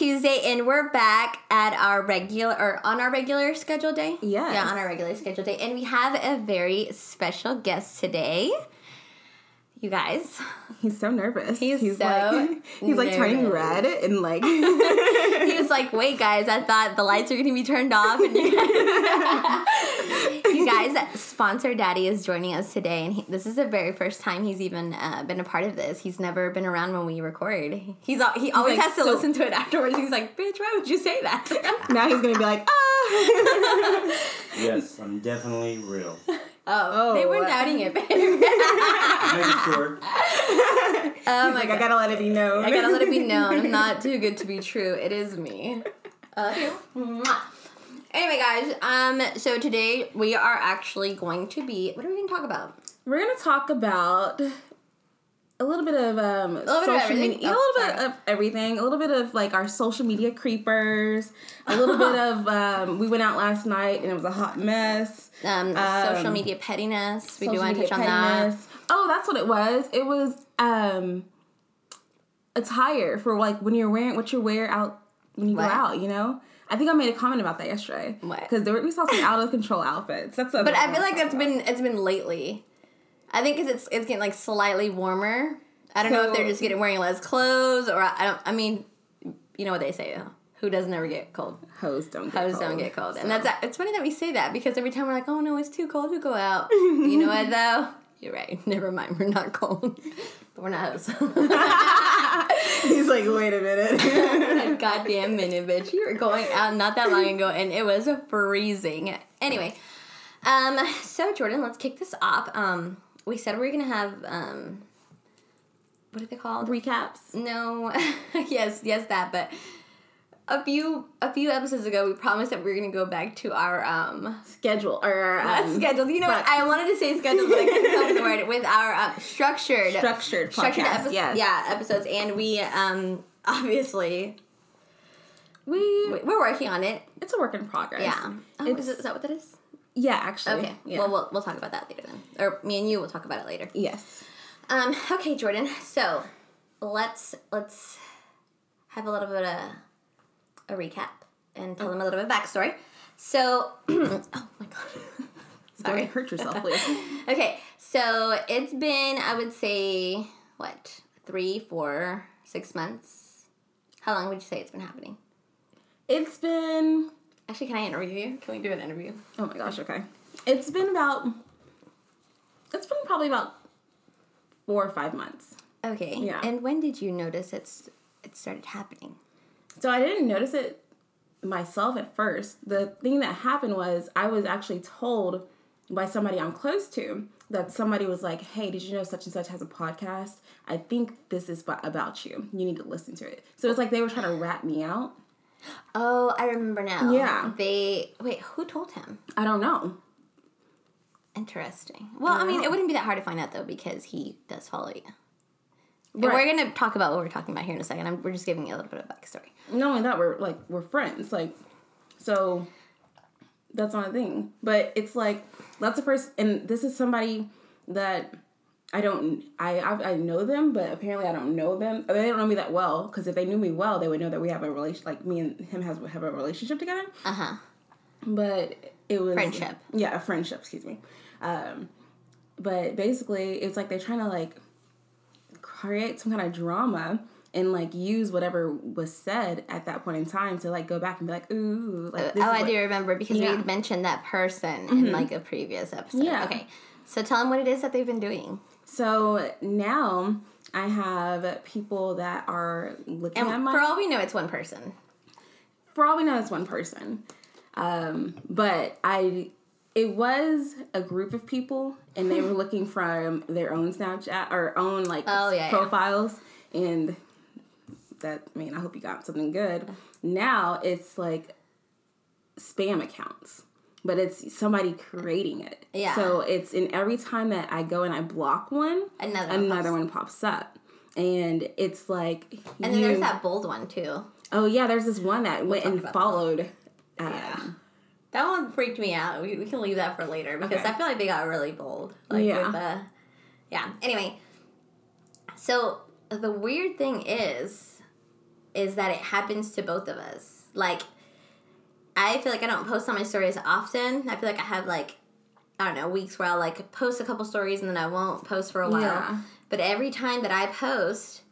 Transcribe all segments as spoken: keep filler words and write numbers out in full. Tuesday, and we're back at our regular, or on our regular scheduled day. Yeah. Yeah, on our regular scheduled day. And we have a very special guest today. You guys. He's so nervous. He's, he's so like, He's nervous. Like turning red and like. He was like, wait guys, I thought the lights are going to be turned off. And you, guys, you guys, Sponsor Daddy is joining us today. And he, this is the very first time he's even uh, been a part of this. He's never been around when we record. He's He he's always like, has to so, listen to it afterwards. He's like, bitch, why would you say that? Now he's going to be like, ah. Yes, I'm definitely real. Oh, oh, they were uh, doubting it, babe. I'm sure. Oh my God. I gotta let it be known. I gotta let it be known. I'm not too good to be true. It is me. I love you. Anyway, guys, um, so today we are actually going to be, what are we going to talk about? We're going to talk about a little bit of um, a little bit of everything. Media, oh, a little sorry. bit of everything. A little bit of like our social media creepers. A little bit of um, we went out last night and it was a hot mess. Um, um social media pettiness. We do want to touch on that. Oh, that's what it was. It was um, attire for like when you're wearing what you wear out when you what? go out. You know, I think I made a comment about that yesterday. What? Because we saw some out of control outfits. That's but I feel like it's been it's been lately. I think because it's it's getting like slightly warmer. I don't so, know if they're just getting wearing less clothes or I, I don't. I mean, you know what they say though. Who doesn't ever get cold? Hoes don't get Hoes cold. Hoes don't get cold. So. And that's it's funny that we say that because every time we're like, oh no, it's too cold to go out. You know what though? You're right. Never mind. We're not cold, but we're not hoes. He's like, wait a minute. Goddamn minute, bitch! You were going out not that long ago, and it was freezing. Anyway, um, so Jordan, let's kick this off. Um. We said we were going to have, um, what are they called? Recaps. No. yes, yes, that. But a few a few episodes ago, we promised that we were going to go back to our, um... Schedule. Or our, um, scheduled. You know but, what? I wanted to say scheduled, but I couldn't come up with the word. With our um, structured... Structured podcast. Structured epi- yes. Yeah, episodes. And we, um, obviously... We... We're working on it. It's a work in progress. Yeah. Oh, is, it, is that what that is? Yeah, actually. Okay. Yeah. Well, well, we'll talk about that later then. Or me and you will talk about it later. Yes. Um, okay, Jordan. So, let's let's have a little bit of a recap and tell oh. them a little bit of backstory. So, oh my God. Sorry. Don't hurt yourself, please. Okay. So, it's been, I would say, what? Three, four, six months? How long would you say it's been happening? It's been... Actually, can I interview you? Can we do an interview? Oh my gosh, okay. It's been about, it's been probably about four or five months. Okay. Yeah. And when did you notice it's it started happening? So I didn't notice it myself at first. The thing that happened was I was actually told by somebody I'm close to that somebody was like, hey, did you know such and such has a podcast? I think this is about you. You need to listen to it. So it's like they were trying to rat me out. Oh, I remember now. Yeah. They... Wait, who told him? I don't know. Interesting. Well, I, I mean, know. It wouldn't be that hard to find out, though, because he does follow you. Right. We're going to talk about what we're talking about here in a second. I'm, we're just giving you a little bit of backstory. Not only that, we're, like, we're friends. Like, so... That's not a thing. But it's, like, that's the first... And this is somebody that... I don't, I, I I know them, but apparently I don't know them. They don't know me that well, because if they knew me well, they would know that we have a relation, like me and him has have a relationship together. Uh-huh. But it was... Friendship. Yeah, a friendship, excuse me. Um, but basically, it's like they're trying to, like, create some kind of drama and, like, use whatever was said at that point in time to, like, go back and be like, ooh. Like, this oh, I what... do remember, because yeah. we had mentioned that person mm-hmm. in, like, a previous episode. Yeah. Okay. So tell them what it is that they've been doing. So now I have people that are looking and at my... for all we know, it's one person. For all we know, it's one person. Um, but I, it was a group of people, and they were looking from their own Snapchat, or own, like, oh, yeah, profiles. Yeah. And that, I mean, I hope you got something good. Now it's, like, spam accounts. But it's somebody creating it. Yeah. So it's in every time that I go and I block one, another one, another pops. one pops up. And it's like... And then you, there's that bold one, too. Oh, yeah. There's this one that we'll went and followed. That. Um, yeah. That one freaked me out. We, we can leave that for later because okay. I feel like they got really bold. Like yeah. With, uh, yeah. Anyway. So the weird thing is is that it happens to both of us. Like, I feel like I don't post on my stories often. I feel like I have, like, I don't know, weeks where I'll, like, post a couple stories and then I won't post for a while. Yeah. But every time that I post,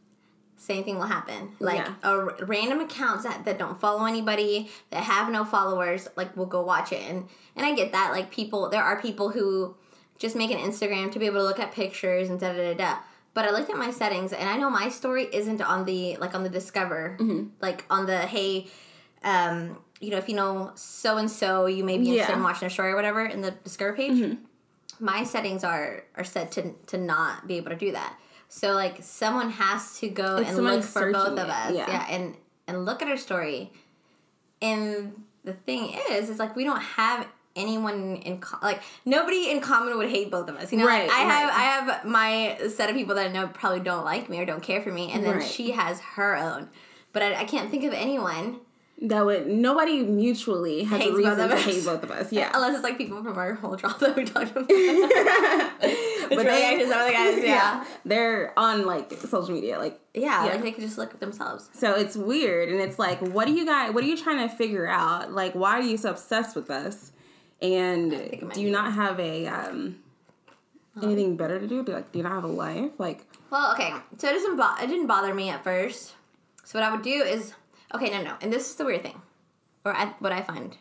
same thing will happen. Like, yeah. a r- random accounts that, that don't follow anybody, that have no followers, like, will go watch it. And, and I get that. Like, people, there are people who just make an Instagram to be able to look at pictures and da-da-da-da. But I looked at my settings, and I know my story isn't on the, like, on the Discover. Mm-hmm. Like, on the, hey, um, you know, if you know so-and-so, you may be yeah. interested in watching a story or whatever in the Discover page. Mm-hmm. My settings are, are set to to not be able to do that. So, like, someone has to go it's and look for both it. of us. Yeah. yeah and, and look at our story. And the thing is, is, like, we don't have anyone in co- like nobody in common would hate both of us, you know. Right, like, I right. have I have my set of people that I know probably don't like me or don't care for me, and then right. she has her own. But I, I can't think of anyone that would nobody mutually has a reason to us. hate both of us. Yeah, unless it's like people from our whole job that we talked about. But they are the guys. Yeah. yeah, they're on like social media, like yeah, yeah, like they could just look at themselves. So it's weird, and it's like, what do you guys? What are you trying to figure out? Like, why are you so obsessed with us? And do you not have a um, anything better to do? Do, like, do you not have a life? Like, well, okay. So it doesn't. Bo- it didn't bother me at first. So what I would do is, okay, no, no. And this is the weird thing, or I, what I find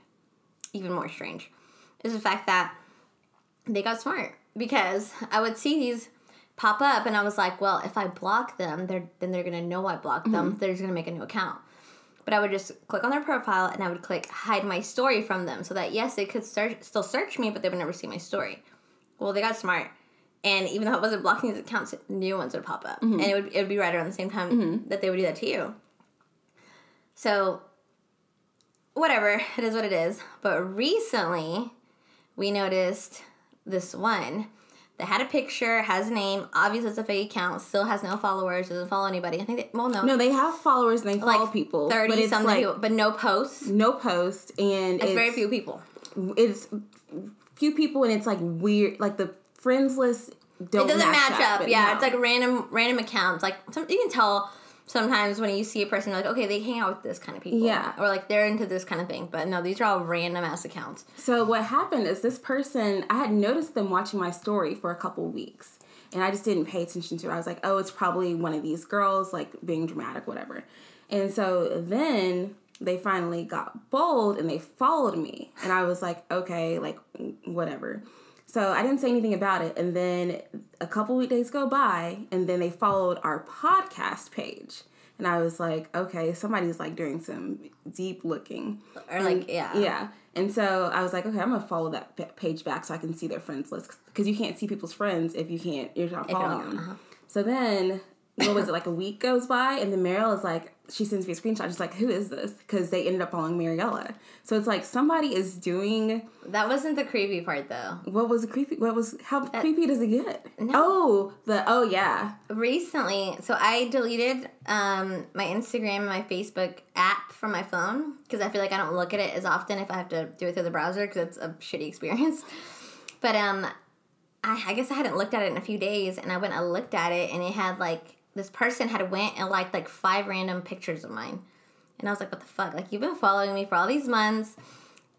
even more strange, is the fact that they got smart, because I would see these pop up, and I was like, well, if I block them, they're then they're gonna know I blocked mm-hmm. them. They're just gonna make a new account. But I would just click on their profile, and I would click hide my story from them, so that, yes, they could search, still search me, but they would never see my story. Well, they got smart. And even though I wasn't blocking these accounts, new ones would pop up. Mm-hmm. And it would it would be right around the same time mm-hmm. that they would do that to you. So, whatever. It is what it is. But recently, we noticed this one that had a picture, has a name, obviously it's a fake account, still has no followers, doesn't follow anybody. I think they, well, no. No, they have followers and they follow like people. thirty-something like, people, but no posts. No posts, and it's... It's very few people. It's few people, and it's, like, weird. Like, the friends list don't match It doesn't match, match up, up yeah. No. It's, like, random random accounts. Like, some, you can tell sometimes when you see a person, you're like, okay, they hang out with this kind of people. Yeah. Or, like, they're into this kind of thing. But, no, these are all random-ass accounts. So, what happened is this person, I had noticed them watching my story for a couple weeks. And I just didn't pay attention to it. I was like, oh, it's probably one of these girls, like, being dramatic, whatever. And so, then they finally got bold and they followed me. And I was like, okay, like, whatever. So, I didn't say anything about it. And then a couple weekdays go by, and then they followed our podcast page. And I was like, okay, somebody's, like, doing some deep looking. Or, like, and, yeah. Yeah. And so I was like, okay, I'm going to follow that page back so I can see their friends list. Because you can't see people's friends if you can't, you're not following them. Uh-huh. So then, what was it, like a week goes by? And then Marielle is like, she sends me a screenshot. She's like, who is this? Because they ended up following Mariella. So it's like, somebody is doing... That wasn't the creepy part, though. What was the creepy... What was... How that, creepy does it get? No. Oh, the... Oh, yeah. Recently, so I deleted um, my Instagram and my Facebook app from my phone. Because I feel like I don't look at it as often if I have to do it through the browser. Because it's a shitty experience. But um, I, I guess I hadn't looked at it in a few days. And I went and looked at it. And it had, like... This person had went and liked, like, five random pictures of mine. And I was like, what the fuck? Like, you've been following me for all these months,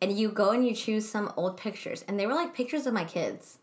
and you go and you choose some old pictures. And they were, like, pictures of my kids.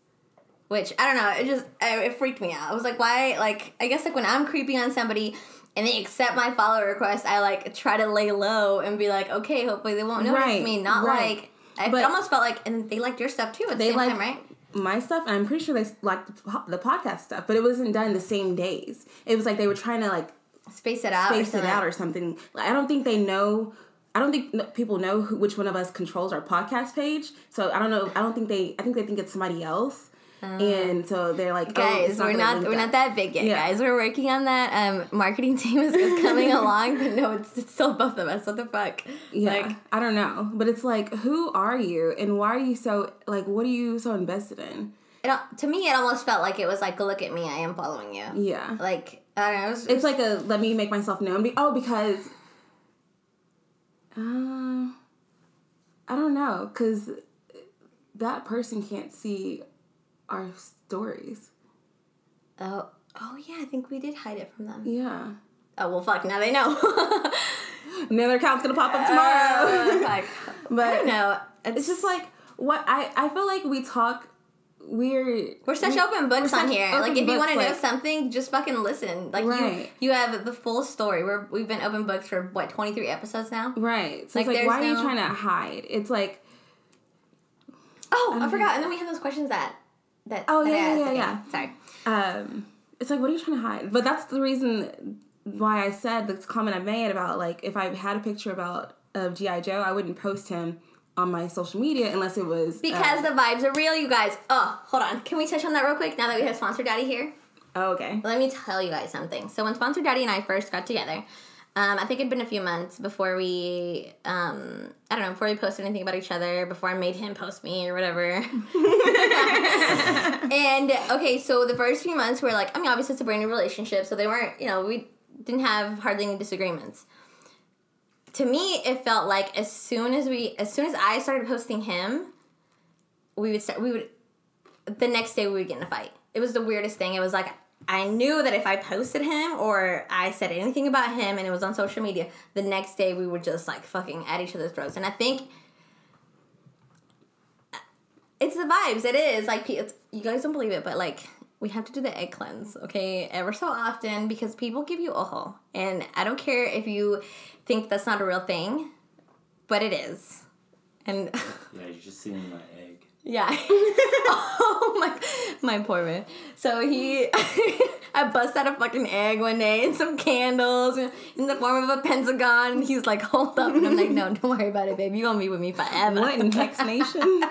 Which, I don't know, it just, it freaked me out. I was like, why, like, I guess, like, when I'm creeping on somebody and they accept my follow request, I, like, try to lay low and be like, okay, hopefully they won't notice right, me. Not right. like, I but almost felt like, and they liked your stuff, too, at the they same like- time, right? my stuff, and I'm pretty sure they liked the podcast stuff, but it wasn't done the same days. It was like they were trying to, like, space it out, space it out or something. Like, I don't think they know. I don't think people know who, which one of us controls our podcast page. So I don't know. I don't think they. I think they think it's somebody else. Um, and so they're like, guys, oh, we're not we're not that big yet, yeah. guys. We're working on that. Um, marketing team is, is coming along, but no, it's, it's still both of us. What the fuck? Yeah, like, I don't know, but it's like, who are you, and why are you so like? What are you so invested in? It, to me, it almost felt like it was like, look at me, I am following you. Yeah, like I don't know. It was, it's like a let me make myself known. Be, oh, because, uh, I don't know, because that person can't see our stories. Oh, oh yeah, I think we did hide it from them. Yeah. Oh, well, fuck, now they know. another account's gonna pop up tomorrow. Uh, like, but I don't know. It's, it's just like what I, I feel like we talk. We're we're such we, open books on here. Like, if you books, want to like, know something, just fucking listen. Like, right. you you have the full story. We're we've been open books for what twenty-three episodes now. Right. So like, it's like why no... are you trying to hide? It's like. Oh, I, I forgot. Know. And then we have those questions that that. Oh that yeah, yeah, yeah, okay. yeah. Sorry. Um, it's like, what are you trying to hide? But that's the reason why I said this comment I made about like if I had a picture about of G I Joe, I wouldn't post him on my social media unless it was... Because uh, the vibes are real, you guys. Oh, hold on. Can we touch on that real quick now that we have Sponsor Daddy here? Oh, okay. Let me tell you guys something. So when Sponsor Daddy and I first got together, um, I think it'd been a few months before we... Um, I don't know, before we posted anything about each other, before I made him post me or whatever. And, okay, so the first few months we were like, I mean, obviously it's a brand new relationship, so they weren't, you know, we didn't have hardly any disagreements. To me, it felt like as soon as we, as soon as I started posting him, we would start, we would, the next day we would get in a fight. It was the weirdest thing. It was like, I knew that if I posted him or I said anything about him and it was on social media, the next day we were just like fucking at each other's throats. And I think it's the vibes. It is like, it's, you guys don't believe it, but like we have to do the egg cleanse, okay, ever so often because people give you ojo. And I don't care if you think that's not a real thing, but it is. And yeah, you just seen my egg. Yeah. Oh my, my poor man. So he, I bust out a fucking egg one day and some candles in the form of a pentagon. And he's like, hold up. And I'm like, no, don't worry about it, babe. You're going to be with me forever. What in Tex Nation?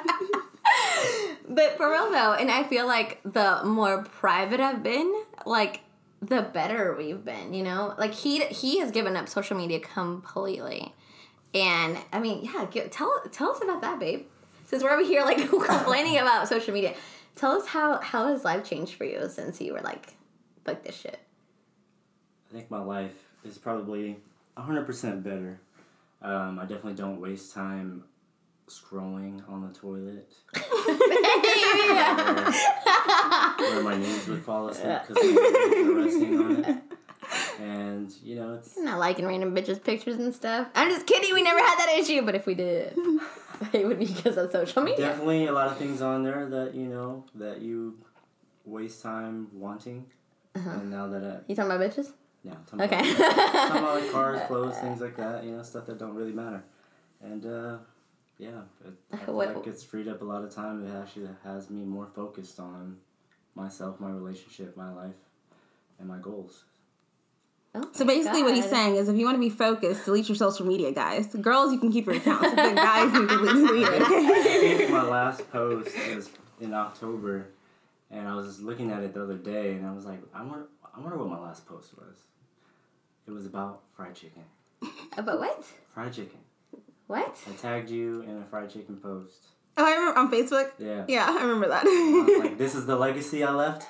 But for real though, and I feel like the more private I've been, like, the better we've been, you know? Like, he he has given up social media completely. And, I mean, yeah, give, tell tell us about that, babe. Since we're over here, like, complaining about social media. Tell us how, how has life changed for you since you were, like, fuck this shit. I think my life is probably one hundred percent better. Um, I definitely don't waste time scrolling on the toilet. Where, where my knees would fall asleep because I'm resting on it. And, you know, it's... You're not liking random bitches' pictures and stuff. I'm just kidding. We never had that issue. But if we did, it would be because of social media. Definitely a lot of things on there that, you know, that you waste time wanting. Uh-huh. And now that I... You talking about bitches? No. I'm talking okay. About, I'm talking about like cars, clothes, things like that. You know, stuff that don't really matter. And, uh... yeah, it, I feel what, like it's freed up a lot of time. It actually has me more focused on myself, my relationship, my life, and my goals. Oh so basically God. What he's saying is if you want to be focused, delete your social media, guys. Girls, you can keep your accounts, but guys, you can delete it. I think my last post was in October, and I was just looking at it the other day, and I was like, I wonder, I wonder what my last post was. It was about fried chicken. About what? Fried chicken. What? I tagged you in a fried chicken post. Oh, I remember on Facebook? Yeah. Yeah, I remember that. I was like, this is the legacy I left?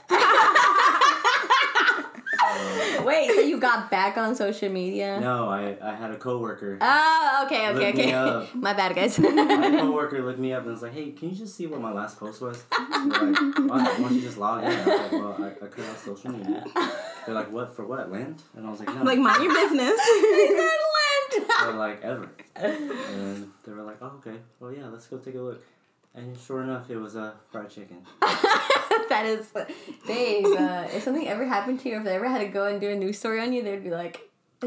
um, Wait, so you got back on social media? No, I, I had a coworker. Oh, okay, okay, okay. My bad, guys. My coworker looked me up and was like, hey, can you just see what my last post was? And they're like, why, why don't you just log in? I was like, well, I, I cut off social media. They're like, what, for what, Lent? And I was like, no. Like, mind your business. Or like ever. And they were like, oh, okay, well, yeah, let's go take a look. And sure enough, it was a uh, fried chicken. That is, babe, uh, if something ever happened to you, or if they ever had to go and do a news story on you, they'd be like,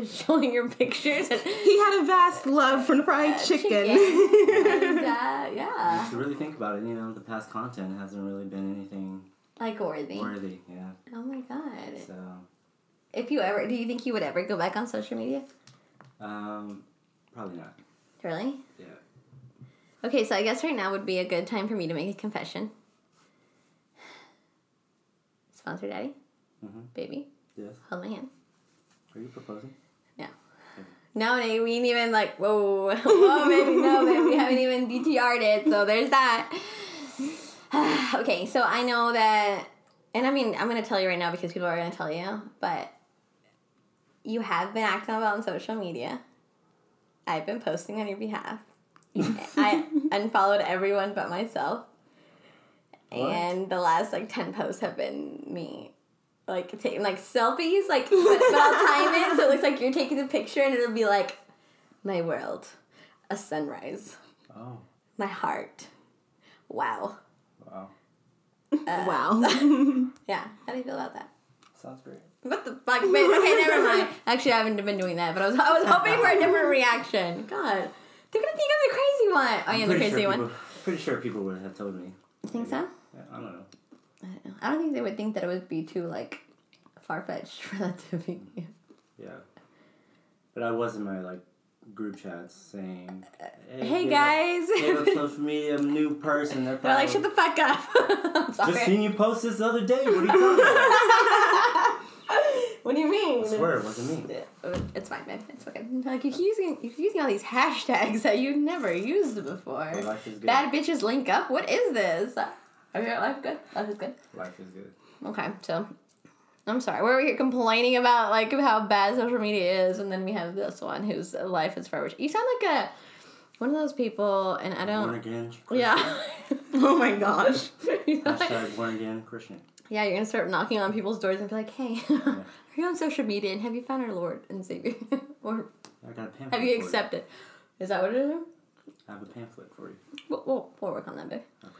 showing your pictures. And he had a vast love for fried chicken. chicken. And, uh, yeah. If you really think about it, you know, the past content hasn't really been anything. Like worthy. Worthy, yeah. Oh my God. So. If you ever, do you think you would ever go back on social media? Um, probably not. Really? Yeah. Okay, so I guess right now would be a good time for me to make a confession. Sponsor Daddy? Mm-hmm. Baby? Yes. Hold my hand. Are you proposing? No. Okay. No, no, we ain't even like, whoa, whoa, baby, no, baby, we haven't even D T R'd it, so there's that. Okay, so I know that, and I mean, I'm going to tell you right now because people are going to tell you, but... You have been acting about on social media. I've been posting on your behalf. I unfollowed everyone but myself. What? And the last, like, ten posts have been me, like, taking, like, selfies, like, but, but I'll time it so it looks like you're taking the picture and it'll be, like, my world, a sunrise. Oh. My heart. Wow. Wow. Uh, wow. Yeah. How do you feel about that? Sounds great. What the fuck? Okay, never mind. Actually, I haven't been doing that, but I was I was hoping for a different reaction. God. They're going to think I'm the crazy one. I am the crazy sure people, one. Pretty sure people would have told me. You think maybe. So? Yeah, I don't know. I don't know. I don't think they would think that it would be too, like, far-fetched for that to be. Yeah. But I was in my, like, group chats saying, hey, hey guys. Hey, what's social media? I'm a new person. They're probably, like, shut the fuck up. I'm sorry. Just seen you post this the other day. What are you talking about? What do you mean? I swear it wasn't me. It's fine, man. It's okay. Like, you're using, you're using all these hashtags that you've never used before. My life is good. Bad bitches link up. What is this? Are your life good? Life is good. Life is good. Okay, so I'm sorry. We're over here complaining about like how bad social media is, and then we have this one whose life is forever. You sound like a one of those people, and I don't. Born again. Christian. Yeah. Oh my gosh. Hashtag born again Christian. Yeah, you're going to start knocking on people's doors and be like, hey, yeah. Are you on social media and have you found our Lord and Savior? Or I got a pamphlet have you accepted? You. Is that what it is? I have a pamphlet for you. We'll, we'll, we'll work on that, babe. Okay.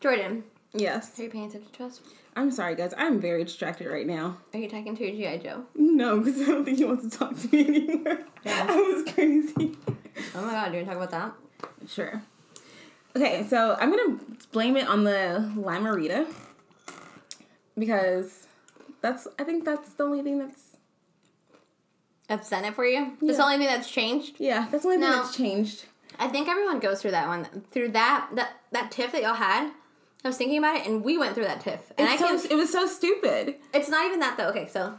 Jordan. Yes. Are you paying attention to us? I'm sorry, guys. I'm very distracted right now. Are you talking to your G I Joe? No, because I don't think he wants to talk to me anymore. Yeah. I was crazy. Oh my God. Do you want to talk about that? Sure. Okay, so I'm going to blame it on the Lime-A-Rita. Because that's, I think that's the only thing that's... That's done it for you? Yeah. That's the only thing that's changed? Yeah, that's the only no, thing that's changed. I think everyone goes through that one. Through that, that, that tiff that y'all had, I was thinking about it, and we went through that tiff. And it's I so, can, it was so stupid. It's not even that, though. Okay, so...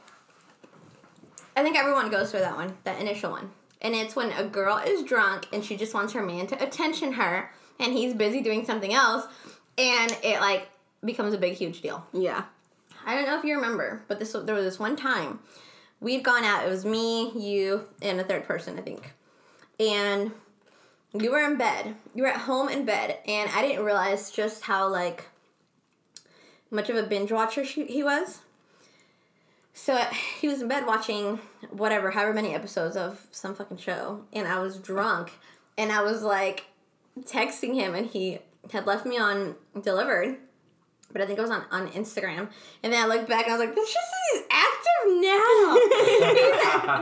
I think everyone goes through that one, that initial one. And it's when a girl is drunk, and she just wants her man to attention her, and he's busy doing something else, and it, like, becomes a big, huge deal. Yeah. I don't know if you remember, but this there was this one time we'd gone out. It was me, you, and a third person, I think. And you were in bed. You were at home in bed, and I didn't realize just how, like, much of a binge watcher she, he was. So uh, he was in bed watching whatever, however many episodes of some fucking show, and I was drunk, and I was, like, texting him, and he had left me on Delivered. But I think I was on, on Instagram. And then I looked back and I was like, this just is active now.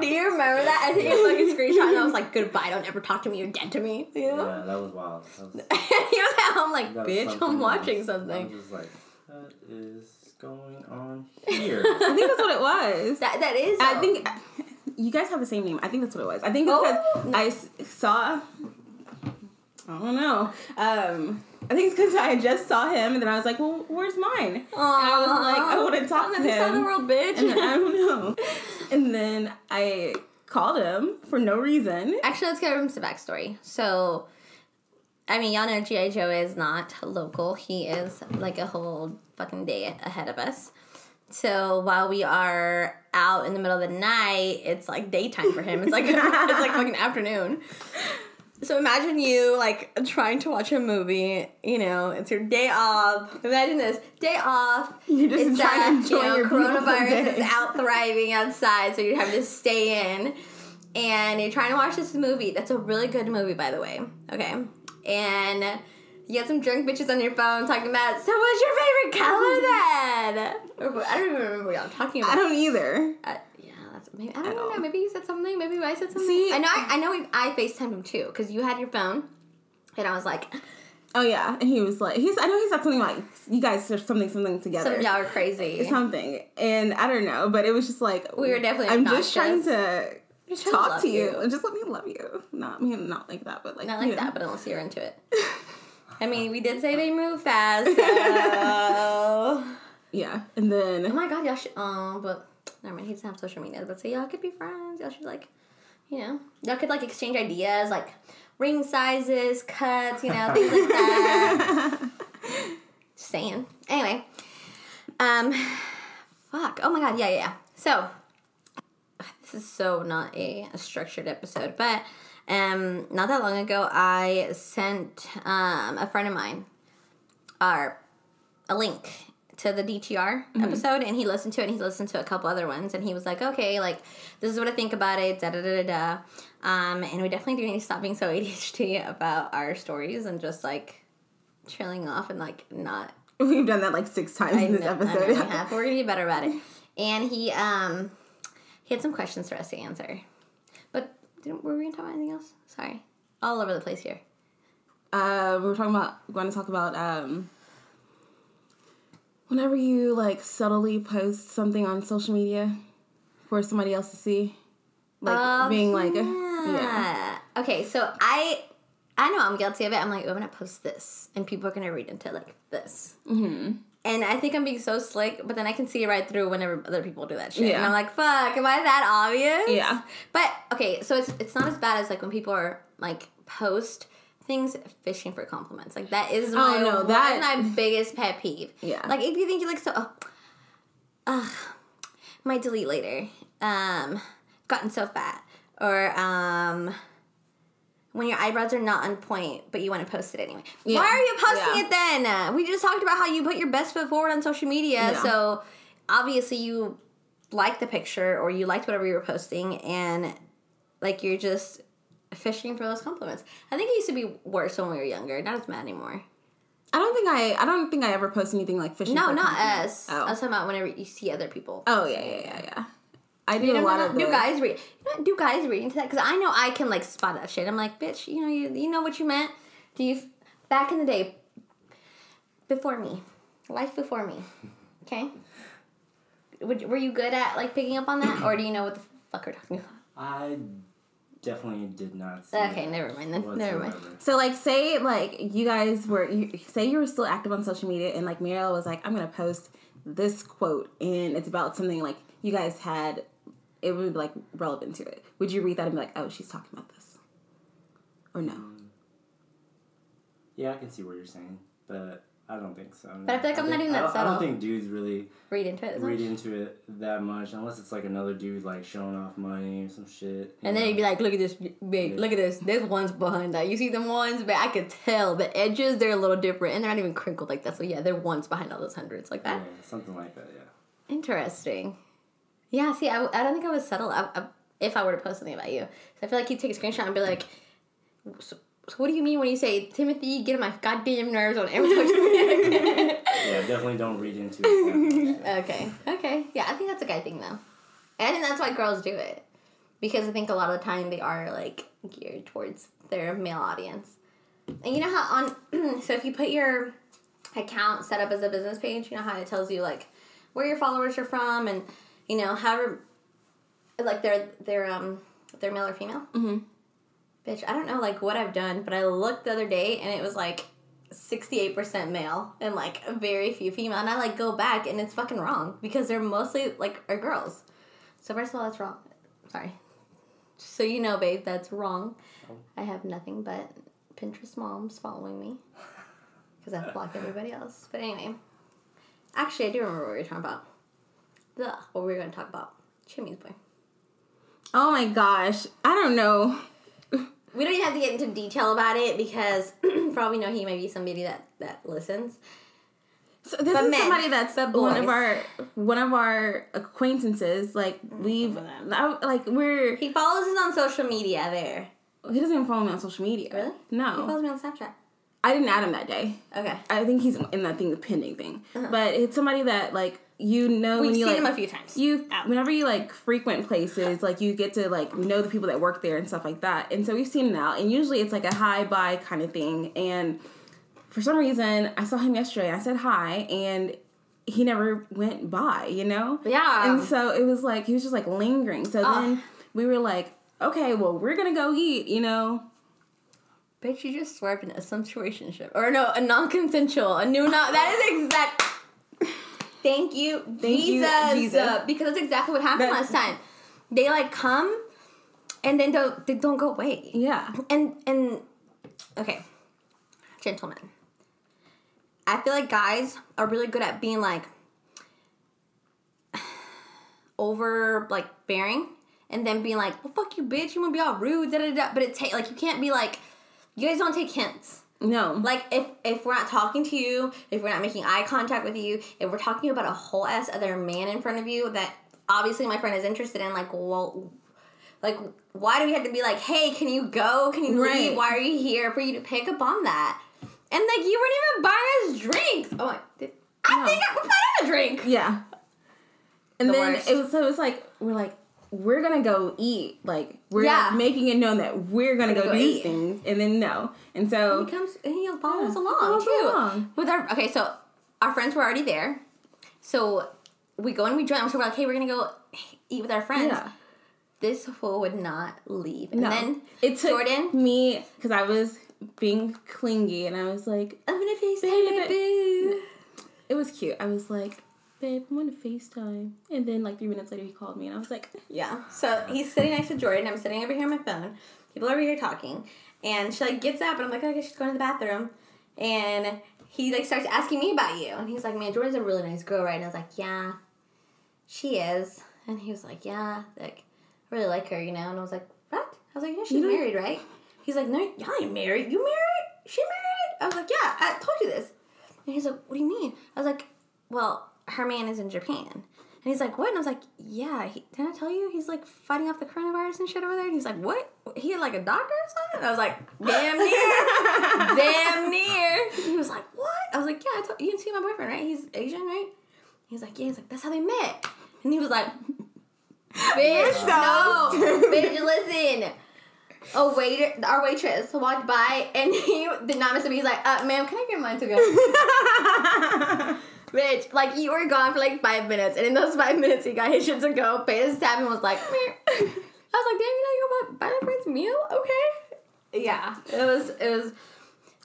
Do you remember that? I think yeah. I took a screenshot and I was like, goodbye, don't ever talk to me, you're dead to me. You know? Yeah, that was wild. That was... He was at home like, bitch, I'm watching else. something. I was just like, what is going on here? I think that's what it was. That That is. I though. think you guys have the same name. I think that's what it was. I think because oh. I saw... I don't know. Um, I think it's because I just saw him, and then I was like, well, where's mine? Aww. And I was like, I want to talk to him. Saw the world, bitch. And then, I don't know. And then I called him for no reason. Actually, let's get into the backstory. So, I mean, y'all know G I. Joe is not local. He is, like, a whole fucking day ahead of us. So, while we are out in the middle of the night, it's, like, daytime for him. It's, like, it's, like, fucking afternoon. So imagine you, like, trying to watch a movie, you know, it's your day off. Imagine this, day off, you're just it's that, you know, coronavirus is out thriving outside, so you have to stay in, and you're trying to watch this movie. That's a really good movie, by the way, okay? And you got some drunk bitches on your phone talking about, so what's your favorite color then? I don't even remember what y'all talking about. I don't either. Uh, Maybe, I don't know. Maybe you said something. Maybe I said something. See, I know. I, I know. We, I FaceTimed him too because you had your phone, and I was like, "Oh yeah," and he was like, "He's." I know he said something like, "You guys are something, something together." Some y'all are crazy. Something, and I don't know, but it was just like we were definitely. I'm obnoxious. just trying to just trying talk to, to you. you. Just let me love you. Not I mean, not like that, but like not like you know. that, but unless you're into it. I mean, we did say they move fast. So. Yeah, and then oh my God, y'all should. Oh, but. Never mind, he doesn't have social media, but so y'all could be friends. Y'all should, like, you know, y'all could, like, exchange ideas, like, ring sizes, cuts, you know, things like that. Just saying. Anyway. Um, fuck. Oh, my God. Yeah, yeah, yeah. So, this is so not a, a structured episode, but um, not that long ago, I sent um a friend of mine our a link to the D T R mm-hmm. episode, and he listened to it, and he listened to a couple other ones, and he was like, okay, like, this is what I think about it, da-da-da-da-da. Um, and we definitely do need to stop being so A D H D about our stories and just, like, chilling off and, like, not... We've done that, like, six times I in this know, episode. I know we have, but we're going to be better about it. And he, um, he had some questions for us to answer. But didn't, were we going to talk about anything else? Sorry. All over the place here. Uh, we were talking about, we want to talk about, um... whenever you, like, subtly post something on social media for somebody else to see. Like, oh, being, like... Yeah. A, yeah. Okay, so I... I know I'm guilty of it. I'm like, oh, I'm going to post this. And people are going to read into, like, this. Mm-hmm. And I think I'm being so slick, but then I can see right through whenever other people do that shit. Yeah. And I'm like, fuck, am I that obvious? Yeah. But, okay, so it's it's not as bad as, like, when people are, like, post things fishing for compliments. Like, that is my, oh, no, one that... of my biggest pet peeve. Yeah. Like, if you think you look so... Oh, uh, my delete later. Um, gotten so fat. Or, um... when your eyebrows are not on point, but you want to post it anyway. Yeah. Why are you posting yeah. it then? We just talked about how you put your best foot forward on social media. Yeah. So, obviously, you liked the picture or you liked whatever you were posting. And, like, you're just fishing for those compliments. I think it used to be worse when we were younger. Not as mad anymore. I don't think I I don't think I ever post anything like fishing no, for compliments. No, not us. Oh. I was talking about whenever you see other people. Oh, yeah, yeah, yeah, yeah. I do you know, a lot no, no, of do guys read do guys read into that? Because I know I can, like, spot that shit. I'm like, bitch, you know you you know what you meant. Do you back in the day, before me, life before me, okay? Would, were you good at, like, picking up on that, or do you know what the fuck we're talking about? I definitely did not. See okay, never mind then. Never mind. So, like, say, like, you guys were you, say you were still active on social media, and, like, Mariela was like, I'm gonna post this quote, and it's about something, like, you guys had. It would be, like, relevant to it. Would you read that and be like, oh, she's talking about this? Or no? Yeah, I can see what you're saying, but I don't think so. But I feel like I'm not even that subtle. I don't think dudes really read into it read into it that much, unless it's, like, another dude, like, showing off money or some shit. And then you'd be like, look at this, babe, look at this. There's ones behind that. You see them ones, but I could tell. The edges, they're a little different, and they're not even crinkled like that. So, yeah, they're ones behind all those hundreds like that. Yeah, something like that, yeah. Interesting. Yeah, see, I, I don't think I would settle I, I, if I were to post something about you. So I feel like you'd take a screenshot and be like, so, so what do you mean when you say, Timothy, get on my goddamn nerves on every time? Yeah, definitely don't read into it. Okay, okay. Yeah, I think that's a guy thing, though. And I think that's why girls do it. Because I think a lot of the time they are, like, geared towards their male audience. And you know how on... so if you put your account set up as a business page, you know how it tells you, like, where your followers are from and... you know, however, like, they're, they're, um, they're male or female. Mm-hmm. Bitch, I don't know, like, what I've done, but I looked the other day, and it was, like, sixty-eight percent male and, like, very few female. And I, like, go back, and it's fucking wrong, because they're mostly, like, are girls. So, first of all, that's wrong. Sorry. Just so you know, babe, that's wrong. Oh. I have nothing but Pinterest moms following me, because I've blocked everybody else. But anyway, actually, I do remember what we were talking about. Ugh, what we were going to talk about. Chimmy's boy. Oh my gosh. I don't know. We don't even have to get into detail about it because for all we know, he may be somebody that, that listens. So this but is men, somebody that's one boys. of our one of our acquaintances. Like, we've... I, like, we're... He follows us on social media there. He doesn't even follow me on social media. Really? No. He follows me on Snapchat. I didn't add him that day. Okay. I think he's in that thing, the pending thing. Uh-huh. But it's somebody that, like... You know, we've seen like, him a few times. You, whenever you like frequent places, like you get to like know the people that work there and stuff like that. And so we've seen him out, and usually it's like a hi bye kind of thing. And for some reason, I saw him yesterday. I said hi, and he never went by. You know? Yeah. And so it was like he was just like lingering. So uh. then we were like, okay, well we're gonna go eat. You know. Bitch, you just swerved in a situationship or no, a non-consensual, a new non. That is exact. Thank you, Thank Jesus. you, Jesus. Uh, because that's exactly what happened that's, last time. They, like, come, and then don't, they don't go away. Yeah. And, and okay, gentlemen. I feel like guys are really good at being, like, over, like, bearing, and then being like, well, fuck you, bitch. You want to be all rude, da-da-da. But it takes, like, you can't be like, you guys don't take hints. No. Like, if, if we're not talking to you, if we're not making eye contact with you, if we're talking about a whole ass other man in front of you that obviously my friend is interested in, like, well, like, why do we have to be like, hey, can you go? Can you right. leave? Why are you here? For you to pick up on that. And, like, you weren't even buying us drinks. Oh, I, did, I no. think I would buy him a drink. Yeah. And the then worst. it was, so it was like, we're like, we're going to go eat. Like, we're yeah. making it known that we're going to go, go do eat. these things. And then no. And so. He comes, and he follows yeah, along, he too. Along. With our, okay, so our friends were already there. So we go and we join. So we're like, hey, we're going to go eat with our friends. Yeah. This fool would not leave. And no. then it took Jordan, me, because I was being clingy. And I was like, I'm going to FaceTime my boo. It was cute. I was like, babe, I want to FaceTime. And then, like, three minutes later, he called me, and I was like... Yeah. So, he's sitting next to Jordan. I'm sitting over here on my phone. People over here talking. And she, like, gets up, and I'm like, oh, I guess she's going to the bathroom. And he, like, starts asking me about you. And he's like, man, Jordan's a really nice girl, right? And I was like, yeah, she is. And he was like, yeah, like, I really like her, you know? And I was like, what? I was like, yeah, she's you know, married, right? He's like, no, y'all ain't married. You married? She married? I was like, yeah, I told you this. And he's like, what do you mean? I was like, well... her man is in Japan. And he's like, what? And I was like, yeah, he, didn't I tell you? He's, like, fighting off the coronavirus and shit over there. And he's like, what? He had, like, a doctor or something? And I was like, damn near. damn near. He was like, what? I was like, yeah, I told, you didn't see my boyfriend, right? He's Asian, right? He was like, yeah. He's like, that's how they met. And he was like, bitch, no. Bitch, listen. A waiter, our waitress walked by, and he did not miss him. He's like, uh, ma'am, can I get mine to go? Bitch, like, you were gone for, like, five minutes. And in those five minutes, he got his shit to go, paid his tab, and was like, meh. I was like, damn, you know, you go buy, buy my friend's meal? Okay. Yeah. It was, it was.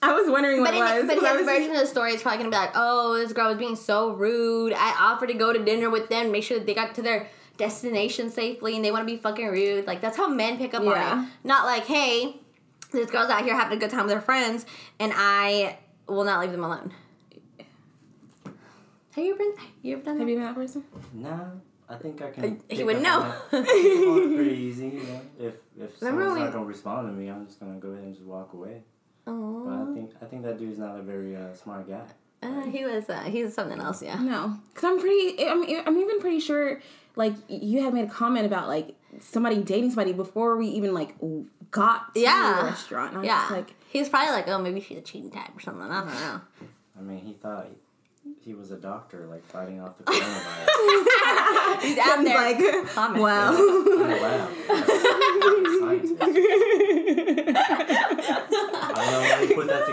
I was wondering what it was. But his version of the story is probably going to be like, oh, this girl was being so rude. I offered to go to dinner with them, make sure that they got to their destination safely, and they want to be fucking rude. Like, that's how men pick up yeah. on it. Not like, hey, this girl's out here having a good time with her friends, and I will not leave them alone. Have you ever, been, have you ever done that? Have you been that person? No, I think I can. He wouldn't know. It's pretty easy, you know. If if someone's really... not gonna respond to me, I'm just gonna go ahead and just walk away. Aww. But I think I think that dude's not a very uh, smart guy. Uh, like, he was uh, he was something else, yeah. No, because I'm pretty. I'm I'm even pretty sure. Like, you had made a comment about, like, somebody dating somebody before we even, like, got to yeah. the restaurant. And I was yeah. just like, he was probably like, oh, maybe she's a cheating type or something. I don't know. I mean, he thought. He was a doctor, like, fighting off the coronavirus. He's out there. Like, Thomas. Wow. Wow. I don't know how you put that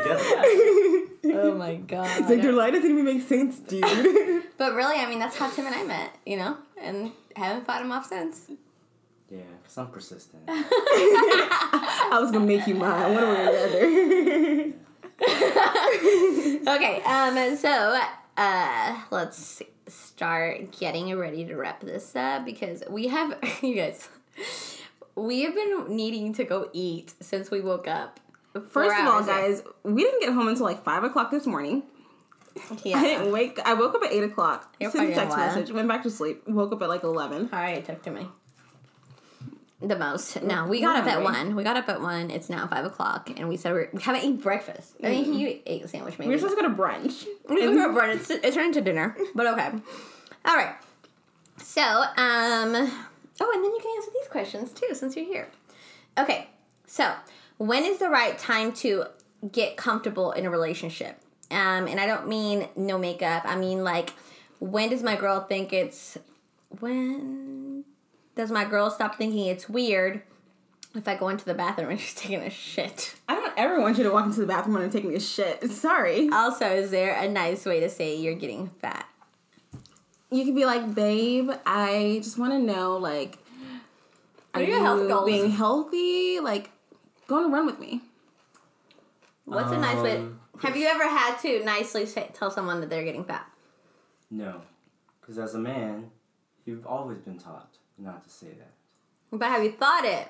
together. Oh, my God. It's like, your line doesn't even make sense, dude. But really, I mean, that's how Tim and I met, you know? And haven't fought him off since. Yeah, because I'm persistent. I was going to make you mine, one way or the other. Okay, um, so... Uh, let's start getting ready to wrap this up because we have, you guys, we have been needing to go eat since we woke up. First of all, guys, ago. we didn't get home until like five o'clock this morning. Yeah. I didn't wake, I woke up at eight o'clock, You're sent a text message, went back to sleep, woke up at like eleven. All right, talk to me. The most. No, we got We're up hungry. at one. We got up at one. It's now five o'clock, and we said we're, we haven't eaten breakfast. I think mean, you ate a sandwich. Maybe we were supposed to go to brunch. We were supposed to go to brunch. It's, it turned into dinner, but okay. All right. So, um, oh, and then you can answer these questions too, since you're here. Okay. So, when is the right time to get comfortable in a relationship? Um, and I don't mean no makeup. I mean like, when does my girl think it's when? Does my girl stop thinking it's weird if I go into the bathroom and she's taking a shit? I don't ever want you to walk into the bathroom and take me a shit. Sorry. Also, is there a nice way to say you're getting fat? You could be like, babe, I just want to know, like, are, are you health being healthy? Like, go on a run with me. What's um, a nice way? To, have you ever had to nicely say, tell someone that they're getting fat? No. Because as a man, you've always been taught not to say that. But have you thought it?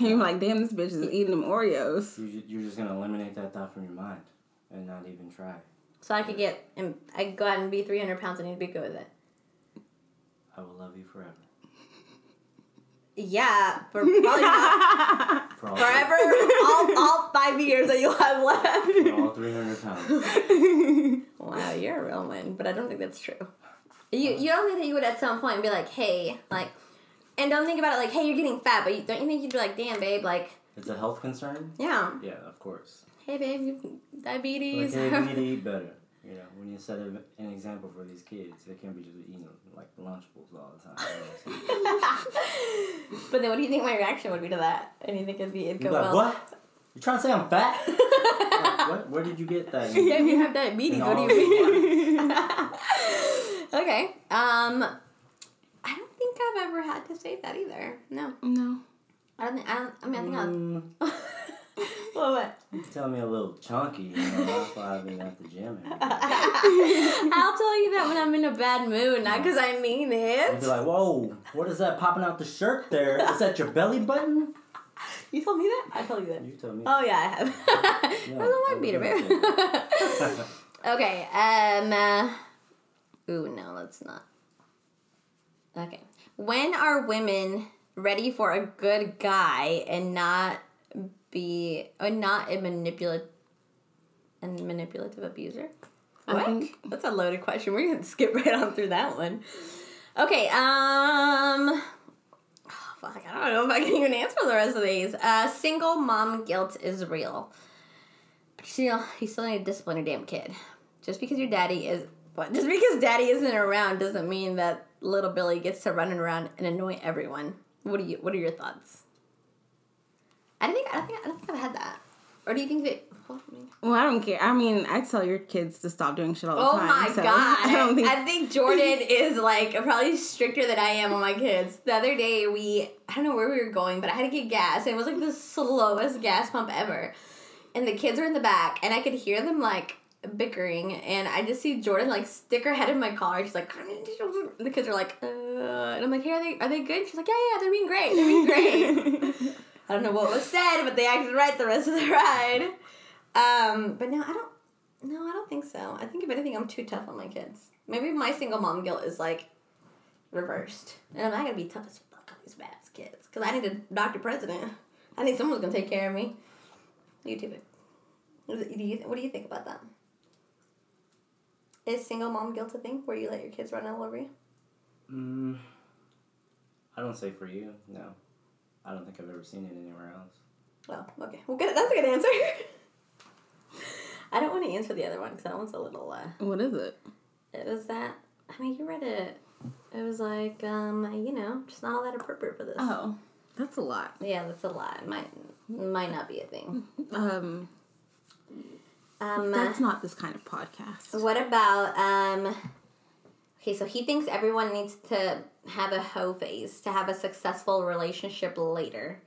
You're like, damn, this bitch is eating them Oreos. You, you're just going to eliminate that thought from your mind and not even try. So I could get, and I could go out and be three hundred pounds and you'd be good with it. I will love you forever. Yeah, for probably not. For all forever, all, all five years that you'll have left. For all three hundred pounds. Wow, you're a real one, but I don't think that's true. You you don't think that you would at some point be like, hey, like, and don't think about it like, hey, you're getting fat, but you, don't you think you'd be like, damn, babe, like. It's a health concern? Yeah. Yeah, of course. Hey, babe, you diabetes. Like, hey, we need to eat better. You know, when you set an example for these kids, they can't be just eating, like, Lunchables all the time. But then what do you think my reaction would be to that? And you think it'd be, it'd go like, well. What? You're trying to say I'm fat? Like, what? Where did you get that? Yeah, if you have diabetes, what do you mean? Okay. Um, I don't think I've ever had to say that either. No. No. I don't think, I don't, I mean, I think mm. I'll... Well, what? You tell me a little chunky, you know, that's why I've been at the gym every day. I'll tell you that when I'm in a bad mood, not because I mean it. I'll be like, whoa, what is that popping out the shirt there? Is that your belly button? You told me that? I told you that. You told me that. Oh, yeah, I have. Yeah, that was a white beater, babe. Okay, um, uh, ooh, no, let's not. Okay. When are women ready for a good guy and not... be or not a manipulative and manipulative abuser? I what? Think that's a loaded question. We're gonna skip right on through that one. Okay, um oh, fuck, I don't know if I can even answer the rest of these. Uh single mom guilt is real. But you still you still need to discipline your damn kid. Just because your daddy is what just because daddy isn't around doesn't mean that little Billy gets to run around and annoy everyone. What do you what are your thoughts? I don't think I don't think I don't think I've had that. Or do you think that? Oh, well, I don't care. I mean, I tell your kids to stop doing shit all the oh time. Oh my so god! I don't think I think Jordan is like probably stricter than I am on my kids. The other day we I don't know where we were going, but I had to get gas. And it was like the slowest gas pump ever, and the kids were in the back, and I could hear them like bickering, and I just see Jordan like stick her head in my collar. She's like, the kids are like, uh, and I'm like, hey, are they are they good? She's like, yeah, yeah, they're being great. They're being great. I don't know what was said, but they acted right the rest of the ride. Um, but no, I don't. No, I don't think so. I think if anything, I'm too tough on my kids. Maybe my single mom guilt is like reversed, and I'm not gonna be tough as fuck on these badass kids because I need a doctor president. I need someone who's gonna take care of me. YouTube it. What do you, what do you think about that? Is single mom guilt a thing where you let your kids run all over you? Mm, I don't say for you. No. I don't think I've ever seen it anywhere else. Oh, okay. Well, good. That's a good answer. I don't want to answer the other one because that one's a little... Uh, what is it? It was that... I mean, you read it. It was like, um, you know, just not all that appropriate for this. Oh, that's a lot. Yeah, that's a lot. It might, might not be a thing. Um, um, that's not this kind of podcast. What about... um? Okay, so he thinks everyone needs to have a hoe phase to have a successful relationship later,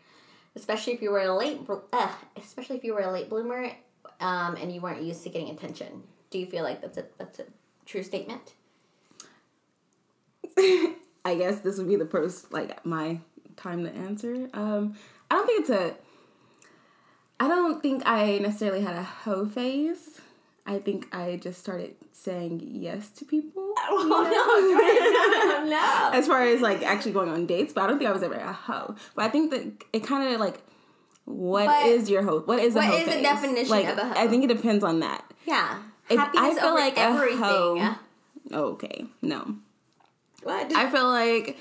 especially if you were a late, uh, especially if you were a late bloomer, um, and you weren't used to getting attention. Do you feel like that's a that's a true statement? I guess this would be the first like my time to answer. Um, I don't think it's a. I don't think I necessarily had a hoe phase. I think I just started saying yes to people. Oh, you know? no, no, no, no. As far as, like, actually going on dates, but I don't think I was ever a hoe. But I think that it kind of, like, what but, is your hoe? What is what a hoe What is phase? The definition like, of a hoe? I think it depends on that. Yeah. If Happiness I feel over like everything. A hoe, okay, no. What? I feel like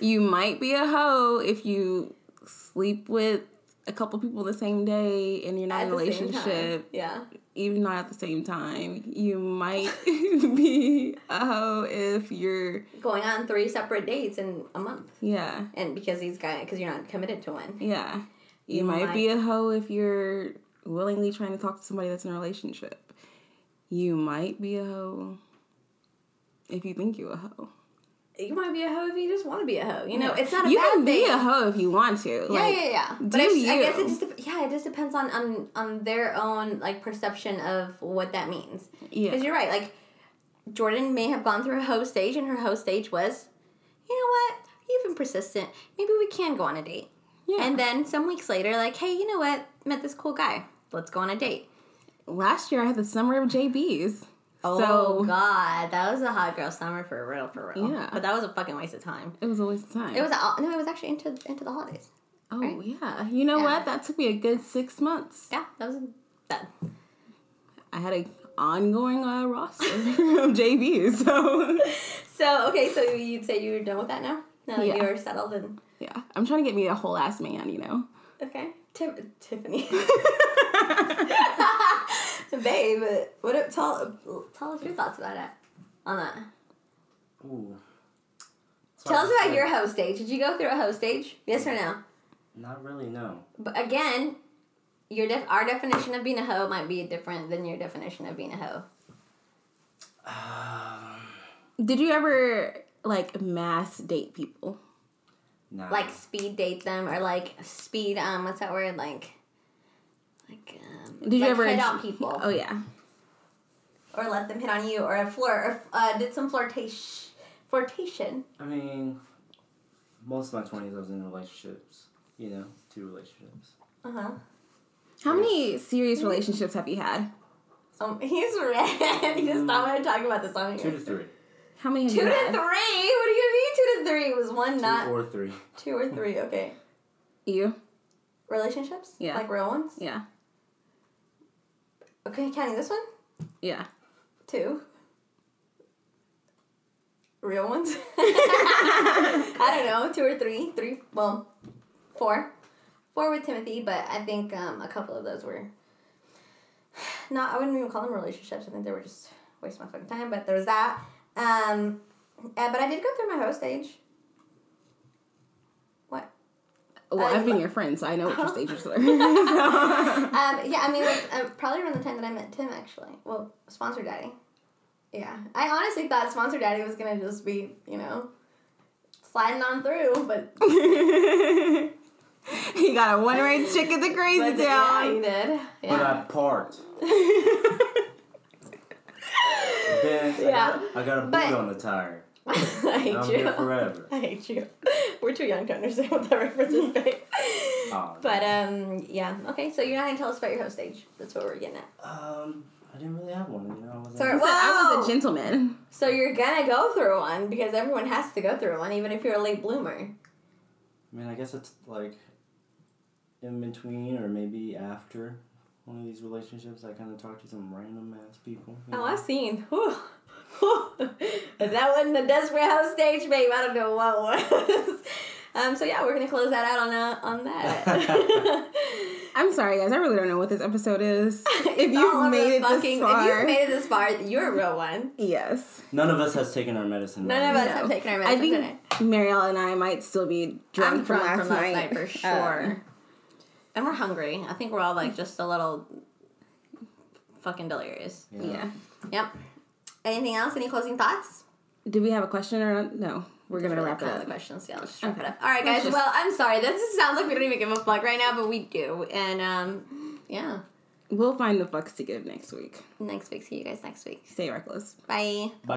you might be a hoe if you sleep with a couple people the same day and you're not at in a relationship. Yeah. Even not at the same time. You might be a hoe if you're going on three separate dates in a month. Yeah. And because these guys, because you're not committed to one. Yeah. You, you might, might be a hoe if you're willingly trying to talk to somebody that's in a relationship. You might be a hoe if you think you're a hoe. You might be a hoe if you just want to be a hoe. You know, it's not a you bad thing. You can be a hoe if you want to. Like, yeah, yeah, yeah. But do I, you. I guess it just, yeah, it just depends on, on, on their own, like, perception of what that means. Yeah. Because you're right. Like, Jordan may have gone through a hoe stage, and her hoe stage was, you know what? You've been persistent. Maybe we can go on a date. Yeah. And then some weeks later, like, hey, you know what? Met this cool guy. Let's go on a date. Last year, I had the summer of J B's. Oh, so, God. Yeah, that was a hot girl summer for real, for real. Yeah. But that was a fucking waste of time. It was a waste of time. It was, no, it was actually into into the holidays. Oh, right? Yeah. You know yeah. what? That took me a good six months. Yeah, that was bad. I had an ongoing uh, roster of J Vs, so. So, okay, so you'd say you were done with that now? Now that yeah. you're settled and. Yeah, I'm trying to get me a whole ass man, you know? Okay. Tim- Tiffany. Babe, what tell tell us your thoughts about it on that. Ooh. Sorry, tell us about your hoe stage. Did you go through a hoe stage? Yes or no? Not really, no. But again, your def- our definition of being a hoe might be different than your definition of being a hoe. Um, Did you ever like mass date people? No. Like speed date them or like speed um what's that word like? Like, um, did you like ever hit on people? Oh, yeah. Or let them hit on you, or a flirt, or uh, did some flirtation. Flirtation. I mean, most of my twenties I was in relationships, you know, two relationships. Uh huh. How many serious relationships have you had? Um, he's red. He just thought we were talking about this on here. Two to three. How many? Have two you to had? Three? What do you mean two to three? It was one, two not. Two or three. Two or three, okay. You? Relationships? Yeah. Like real ones? Yeah. Okay, counting this one? Yeah. Two. Real ones? I don't know. Two or three. Three. Well, four. Four with Timothy, but I think um, a couple of those were... not. I wouldn't even call them relationships. I think they were just wasting my fucking time, but there was that. Um, uh, but I did go through my hoe stage. Well, um, I've been your friend, so I know what your stages are. So. um, yeah, I mean, like, uh, probably around the time that I met Tim, actually. Well, Sponsor Daddy. Yeah. I honestly thought Sponsor Daddy was going to just be, you know, sliding on through, but... he got a one-way chick at the crazy town. Yeah, he did. Yeah. But I parked. Then yeah. I got, I got a boot but, on the tire. I hate I'm you. Here forever. I hate you. We're too young to understand what that reference is, babe. Oh, but um, yeah. Okay, so you're not gonna tell us about your hoe stage. That's what we're getting at. Um, I didn't really have one. You know, I wasn't. Sorry, well, I was a gentleman. So you're gonna go through one because everyone has to go through one, even if you're a late bloomer. I mean, I guess it's like in between or maybe after one of these relationships. I kind of talk to some random ass people. You know? Oh, I've seen. Whew. If that wasn't a desperate hoe stage, babe, I don't know what was. um, so yeah, we're gonna close that out on uh, on that. I'm sorry, guys. I really don't know what this episode is. If you've made it fucking, this far, if you've made it this far, you're a real one. Yes. None of us has taken our medicine. None right? of us no. have taken our medicine. I think tonight. Marielle and I might still be drunk, I'm from, drunk last from last night, night for sure. Um, and we're hungry. I think we're all like just a little fucking delirious. Yeah. yeah. Yep. Anything else? Any closing thoughts? Do we have a question or not? No? We're going to wrap it up. The questions. Yeah, let's just wrap okay. it up. All right, guys. Just... Well, I'm sorry. This sounds like we don't even give a fuck right now, but we do. And, um, yeah. We'll find the fucks to give next week. Next week. See you guys next week. Stay reckless. Bye. Bye.